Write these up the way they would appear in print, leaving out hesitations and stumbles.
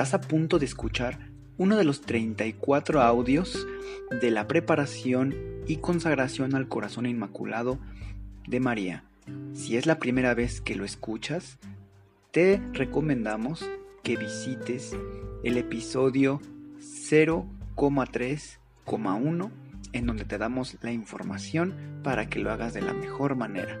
Estás a punto de escuchar uno de los 34 audios de la preparación y consagración al Corazón Inmaculado de María. Si es la primera vez que lo escuchas, te recomendamos que visites el episodio 0,3,1 en donde te damos la información para que lo hagas de la mejor manera.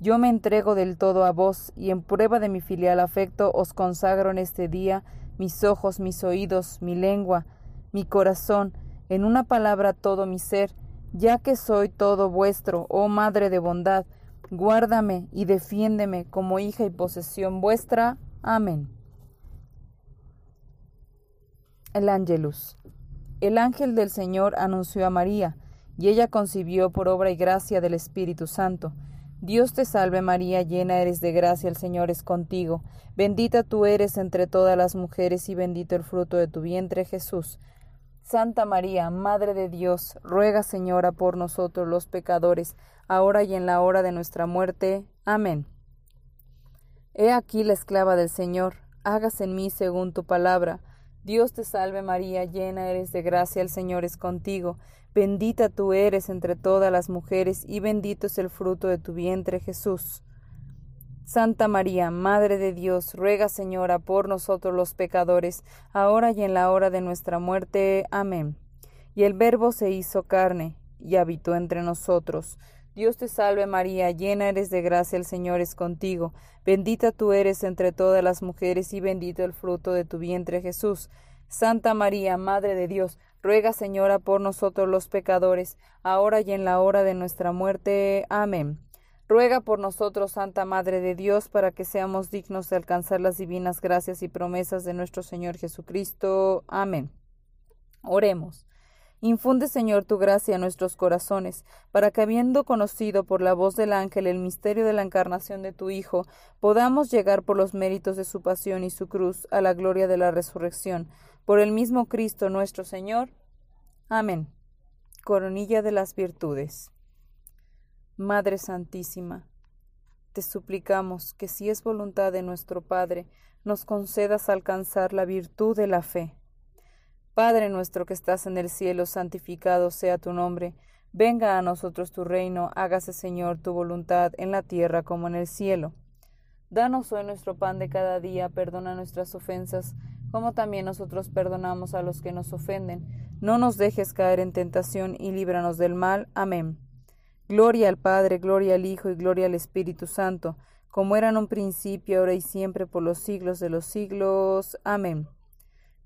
yo me entrego del todo a vos, y en prueba de mi filial afecto os consagro en este día mis ojos, mis oídos, mi lengua, mi corazón, en una palabra todo mi ser, ya que soy todo vuestro, oh Madre de bondad, guárdame y defiéndeme como hija y posesión vuestra. Amén. El Ángelus. El ángel del Señor anunció a María, y ella concibió por obra y gracia del Espíritu Santo. Dios te salve María, llena eres de gracia, el Señor es contigo. Bendita tú eres entre todas las mujeres y bendito el fruto de tu vientre, Jesús. Santa María, Madre de Dios, ruega, Señora, por nosotros los pecadores, ahora y en la hora de nuestra muerte. Amén. He aquí la esclava del Señor, hágase en mí según tu palabra. Dios te salve María, llena eres de gracia, el Señor es contigo. Bendita tú eres entre todas las mujeres, y bendito es el fruto de tu vientre, Jesús. Santa María, Madre de Dios, ruega, Señora, por nosotros los pecadores, ahora y en la hora de nuestra muerte. Amén. Y el Verbo se hizo carne, y habitó entre nosotros. Dios te salve María, llena eres de gracia, el Señor es contigo. Bendita tú eres entre todas las mujeres, y bendito el fruto de tu vientre, Jesús. Santa María, Madre de Dios, ruega, Señora, por nosotros los pecadores, ahora y en la hora de nuestra muerte. Amén. Ruega por nosotros, Santa Madre de Dios, para que seamos dignos de alcanzar las divinas gracias y promesas de nuestro Señor Jesucristo. Amén. Oremos. Infunde, Señor, tu gracia a nuestros corazones, para que, habiendo conocido por la voz del ángel el misterio de la encarnación de tu Hijo, podamos llegar por los méritos de su pasión y su cruz a la gloria de la resurrección. Por el mismo Cristo nuestro Señor. Amén. Coronilla de las Virtudes. Madre Santísima, te suplicamos que, si es voluntad de nuestro Padre, nos concedas alcanzar la virtud de la fe. Padre nuestro que estás en el cielo, santificado sea tu nombre. Venga a nosotros tu reino, hágase, Señor, tu voluntad en la tierra como en el cielo. Danos hoy nuestro pan de cada día, perdona nuestras ofensas, como también nosotros perdonamos a los que nos ofenden. No nos dejes caer en tentación y líbranos del mal. Amén. Gloria al Padre, gloria al Hijo y gloria al Espíritu Santo, como era en un principio, ahora y siempre, por los siglos de los siglos. Amén.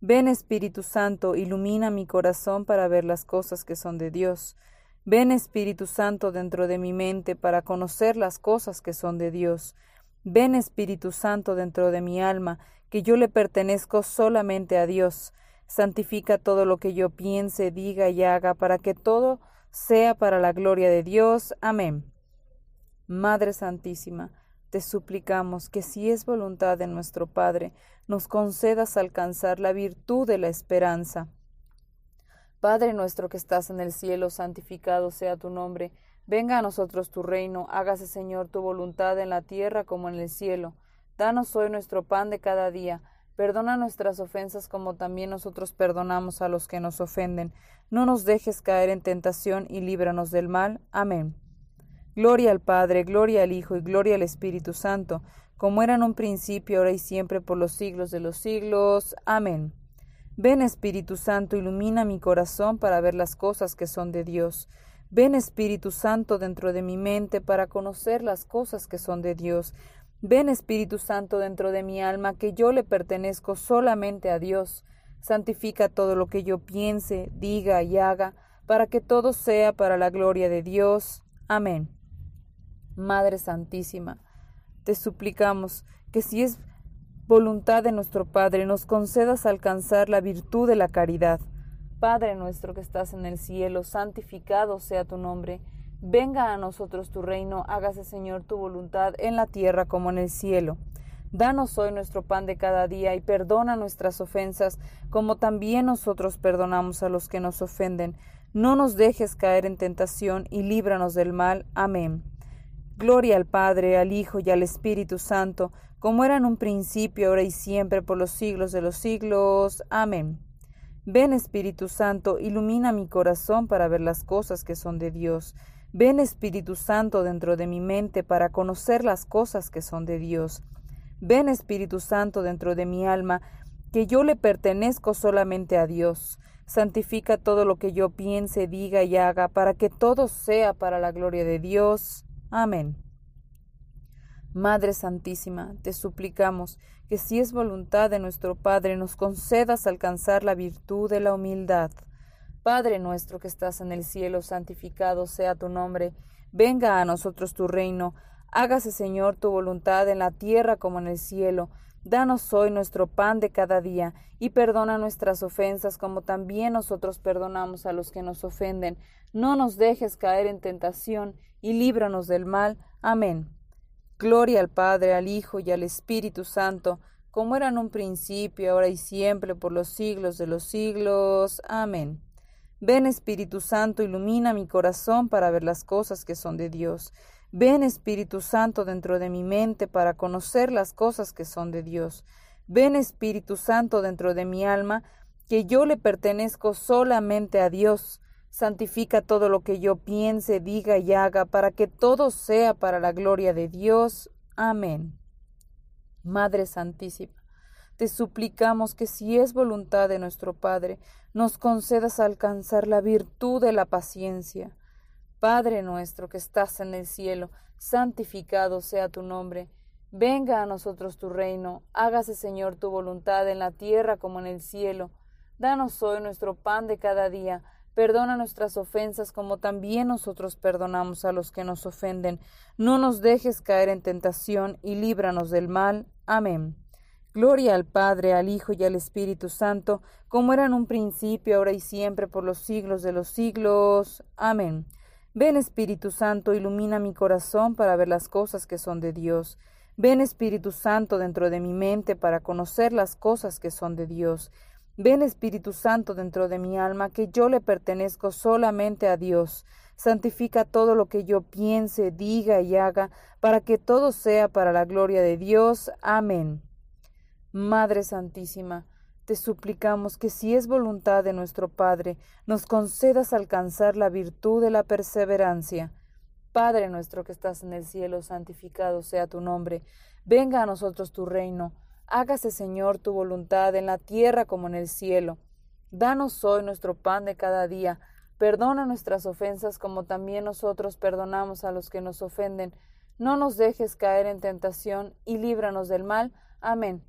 Ven Espíritu Santo, ilumina mi corazón para ver las cosas que son de Dios. Ven Espíritu Santo dentro de mi mente para conocer las cosas que son de Dios. Ven Espíritu Santo dentro de mi alma, que yo le pertenezco solamente a Dios. Santifica todo lo que yo piense, diga y haga, para que todo sea para la gloria de Dios. Amén. Madre Santísima, te suplicamos que, si es voluntad de nuestro Padre, nos concedas alcanzar la virtud de la esperanza. Padre nuestro que estás en el cielo, santificado sea tu nombre. Venga a nosotros tu reino, hágase, Señor, tu voluntad en la tierra como en el cielo. Danos hoy nuestro pan de cada día. Perdona nuestras ofensas como también nosotros perdonamos a los que nos ofenden. No nos dejes caer en tentación y líbranos del mal. Amén. Gloria al Padre, gloria al Hijo y gloria al Espíritu Santo, como era en un principio, ahora y siempre, por los siglos de los siglos. Amén. Ven Espíritu Santo, ilumina mi corazón para ver las cosas que son de Dios. Ven, Espíritu Santo, dentro de mi mente para conocer las cosas que son de Dios. Ven, Espíritu Santo, dentro de mi alma, que yo le pertenezco solamente a Dios. Santifica todo lo que yo piense, diga y haga, para que todo sea para la gloria de Dios. Amén. Madre Santísima, te suplicamos que si es voluntad de nuestro Padre, nos concedas alcanzar la virtud de la caridad. Padre nuestro que estás en el cielo, santificado sea tu nombre. Venga a nosotros tu reino, hágase, Señor, tu voluntad en la tierra como en el cielo. Danos hoy nuestro pan de cada día y perdona nuestras ofensas, como también nosotros perdonamos a los que nos ofenden. No nos dejes caer en tentación y líbranos del mal. Amén. Gloria al Padre, al Hijo y al Espíritu Santo, como era en un principio, ahora y siempre, por los siglos de los siglos. Amén. Ven, Espíritu Santo, ilumina mi corazón para ver las cosas que son de Dios. Ven, Espíritu Santo, dentro de mi mente para conocer las cosas que son de Dios. Ven, Espíritu Santo, dentro de mi alma, que yo le pertenezco solamente a Dios. Santifica todo lo que yo piense, diga y haga, para que todo sea para la gloria de Dios. Amén. Madre Santísima, te suplicamos que si es voluntad de nuestro Padre, nos concedas alcanzar la virtud de la humildad. Padre nuestro que estás en el cielo, santificado sea tu nombre. Venga a nosotros tu reino. Hágase, Señor, tu voluntad en la tierra como en el cielo. Danos hoy nuestro pan de cada día, y perdona nuestras ofensas como también nosotros perdonamos a los que nos ofenden. No nos dejes caer en tentación, y líbranos del mal. Amén. Gloria al Padre, al Hijo y al Espíritu Santo, como era en un principio, ahora y siempre, por los siglos de los siglos. Amén. Ven, Espíritu Santo, ilumina mi corazón para ver las cosas que son de Dios. Ven, Espíritu Santo, dentro de mi mente para conocer las cosas que son de Dios. Ven, Espíritu Santo, dentro de mi alma, que yo le pertenezco solamente a Dios. Santifica todo lo que yo piense, diga y haga, para que todo sea para la gloria de Dios. Amén. Madre Santísima, te suplicamos que si es voluntad de nuestro Padre, nos concedas alcanzar la virtud de la paciencia. Padre nuestro que estás en el cielo, santificado sea tu nombre. Venga a nosotros tu reino. Hágase, Señor, tu voluntad en la tierra como en el cielo. Danos hoy nuestro pan de cada día. Perdona nuestras ofensas como también nosotros perdonamos a los que nos ofenden. No nos dejes caer en tentación y líbranos del mal. Amén. Gloria al Padre, al Hijo y al Espíritu Santo, como era en un principio, ahora y siempre, por los siglos de los siglos. Amén. Ven, Espíritu Santo, ilumina mi corazón para ver las cosas que son de Dios. Ven, Espíritu Santo, dentro de mi mente para conocer las cosas que son de Dios. Ven, Espíritu Santo, dentro de mi alma, que yo le pertenezco solamente a Dios. Santifica todo lo que yo piense, diga y haga, para que todo sea para la gloria de Dios. Amén. Madre Santísima, te suplicamos que si es voluntad de nuestro Padre, nos concedas alcanzar la virtud de la perseverancia. Padre nuestro que estás en el cielo, santificado sea tu nombre. Venga a nosotros tu reino. Hágase, Señor, tu voluntad en la tierra como en el cielo. Danos hoy nuestro pan de cada día. Perdona nuestras ofensas como también nosotros perdonamos a los que nos ofenden. No nos dejes caer en tentación y líbranos del mal. Amén.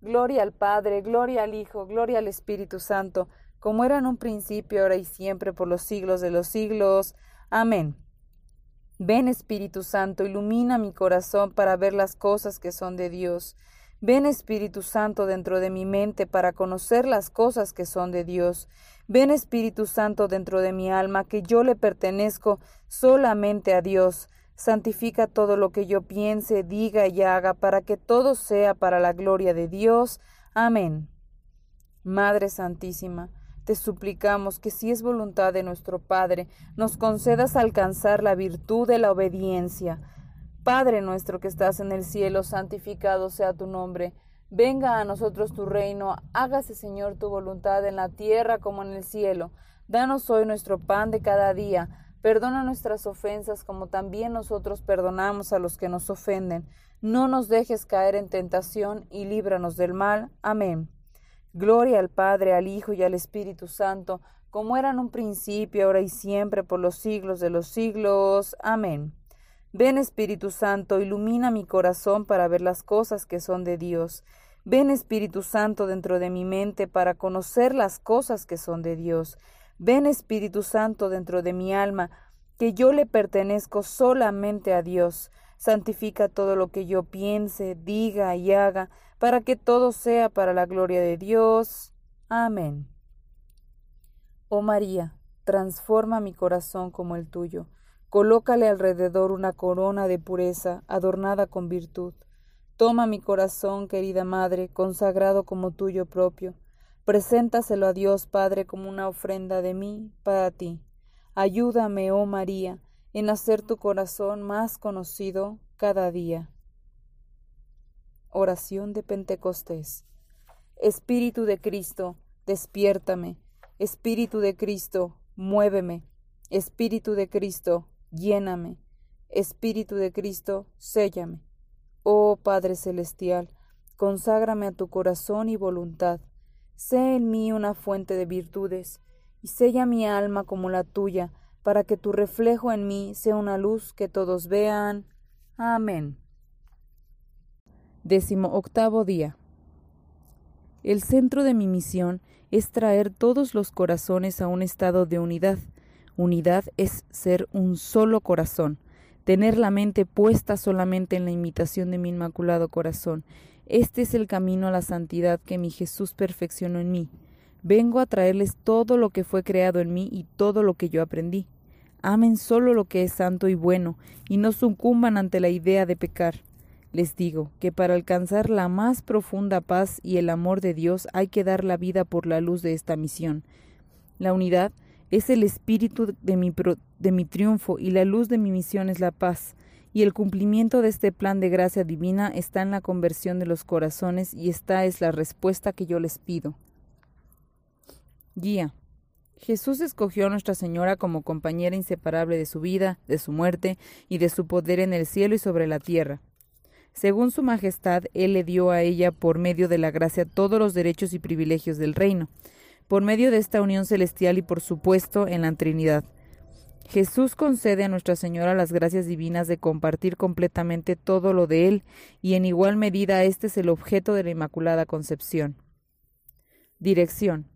Gloria al Padre, gloria al Hijo, gloria al Espíritu Santo, como era en un principio, ahora y siempre, por los siglos de los siglos. Amén. Ven, Espíritu Santo, ilumina mi corazón para ver las cosas que son de Dios. Ven, Espíritu Santo, dentro de mi mente para conocer las cosas que son de Dios. Ven, Espíritu Santo, dentro de mi alma, que yo le pertenezco solamente a Dios. Santifica todo lo que yo piense, diga y haga, para que todo sea para la gloria de Dios. Amén. Madre Santísima, te suplicamos que si es voluntad de nuestro Padre, nos concedas alcanzar la virtud de la obediencia. Padre nuestro que estás en el cielo, santificado sea tu nombre. Venga a nosotros tu reino. Hágase, Señor, tu voluntad en la tierra como en el cielo. Danos hoy nuestro pan de cada día. Perdona nuestras ofensas como también nosotros perdonamos a los que nos ofenden. No nos dejes caer en tentación y líbranos del mal. Amén. Gloria al Padre, al Hijo y al Espíritu Santo, como era en un principio, ahora y siempre, por los siglos de los siglos. Amén. Ven, Espíritu Santo, ilumina mi corazón para ver las cosas que son de Dios. Ven, Espíritu Santo, dentro de mi mente para conocer las cosas que son de Dios. Ven, Espíritu Santo, dentro de mi alma, que yo le pertenezco solamente a Dios. Santifica todo lo que yo piense, diga y haga, para que todo sea para la gloria de Dios. Amén. Oh María, transforma mi corazón como el tuyo. Colócale alrededor una corona de pureza, adornada con virtud. Toma mi corazón, querida Madre, consagrado como tuyo propio. Preséntaselo a Dios Padre como una ofrenda de mí para ti. Ayúdame, oh María, en hacer tu corazón más conocido cada día. Oración de Pentecostés. Espíritu de Cristo, despiértame. Espíritu de Cristo, muéveme. Espíritu de Cristo, lléname. Espíritu de Cristo, séllame. Oh Padre Celestial, conságrame a tu corazón y voluntad. Sé en mí una fuente de virtudes, y sella mi alma como la tuya, para que tu reflejo en mí sea una luz que todos vean. Amén. 18º día. El centro de mi misión es traer todos los corazones a un estado de unidad. Unidad es ser un solo corazón, tener la mente puesta solamente en la imitación de mi Inmaculado Corazón. Este es el camino a la santidad que mi Jesús perfeccionó en mí. Vengo a traerles todo lo que fue creado en mí y todo lo que yo aprendí. Amen solo lo que es santo y bueno, y no sucumban ante la idea de pecar. Les digo que para alcanzar la más profunda paz y el amor de Dios hay que dar la vida por la luz de esta misión. La unidad es el espíritu de mi triunfo, y la luz de mi misión es la paz, y el cumplimiento de este plan de gracia divina está en la conversión de los corazones, y esta es la respuesta que yo les pido. Guía. Jesús escogió a Nuestra Señora como compañera inseparable de su vida, de su muerte y de su poder en el cielo y sobre la tierra. Según su majestad, Él le dio a ella por medio de la gracia todos los derechos y privilegios del reino, por medio de esta unión celestial y por supuesto en la Trinidad. Jesús concede a Nuestra Señora las gracias divinas de compartir completamente todo lo de Él, y en igual medida este es el objeto de la Inmaculada Concepción. Dirección.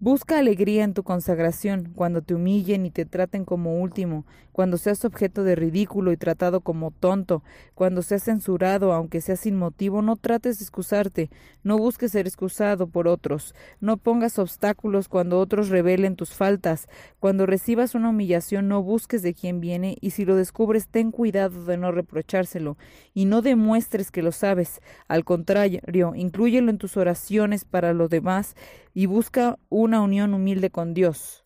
Busca alegría en tu consagración, cuando te humillen y te traten como último, cuando seas objeto de ridículo y tratado como tonto, cuando seas censurado, aunque sea sin motivo, no trates de excusarte, no busques ser excusado por otros, no pongas obstáculos cuando otros revelen tus faltas, cuando recibas una humillación no busques de quién viene, y si lo descubres ten cuidado de no reprochárselo, y no demuestres que lo sabes, al contrario, inclúyelo en tus oraciones para los demás, y busca una unión humilde con Dios.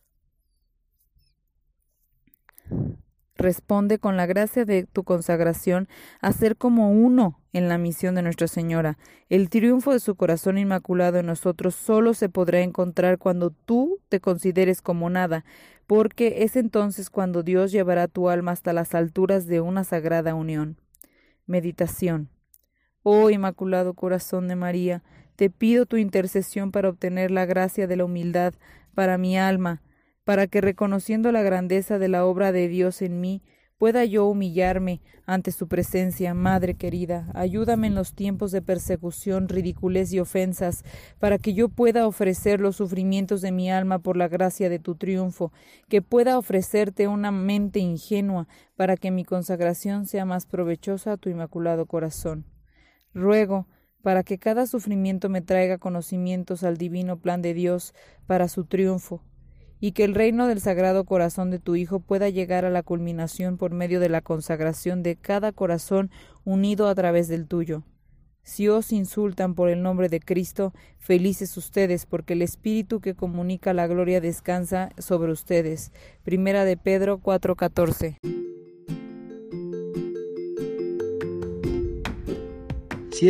Responde con la gracia de tu consagración a ser como uno en la misión de Nuestra Señora. El triunfo de su corazón inmaculado en nosotros solo se podrá encontrar cuando tú te consideres como nada, porque es entonces cuando Dios llevará tu alma hasta las alturas de una sagrada unión. Meditación. Oh Inmaculado Corazón de María, te pido tu intercesión para obtener la gracia de la humildad para mi alma, para que reconociendo la grandeza de la obra de Dios en mí, pueda yo humillarme ante su presencia. Madre querida, ayúdame en los tiempos de persecución, ridiculez y ofensas, para que yo pueda ofrecer los sufrimientos de mi alma por la gracia de tu triunfo, que pueda ofrecerte una mente ingenua, para que mi consagración sea más provechosa a tu Inmaculado Corazón. Ruego, para que cada sufrimiento me traiga conocimientos al divino plan de Dios para su triunfo, y que el reino del Sagrado Corazón de tu Hijo pueda llegar a la culminación por medio de la consagración de cada corazón unido a través del tuyo. Si os insultan por el nombre de Cristo, felices ustedes, porque el Espíritu que comunica la gloria descansa sobre ustedes. 1 Pedro 4:14. Si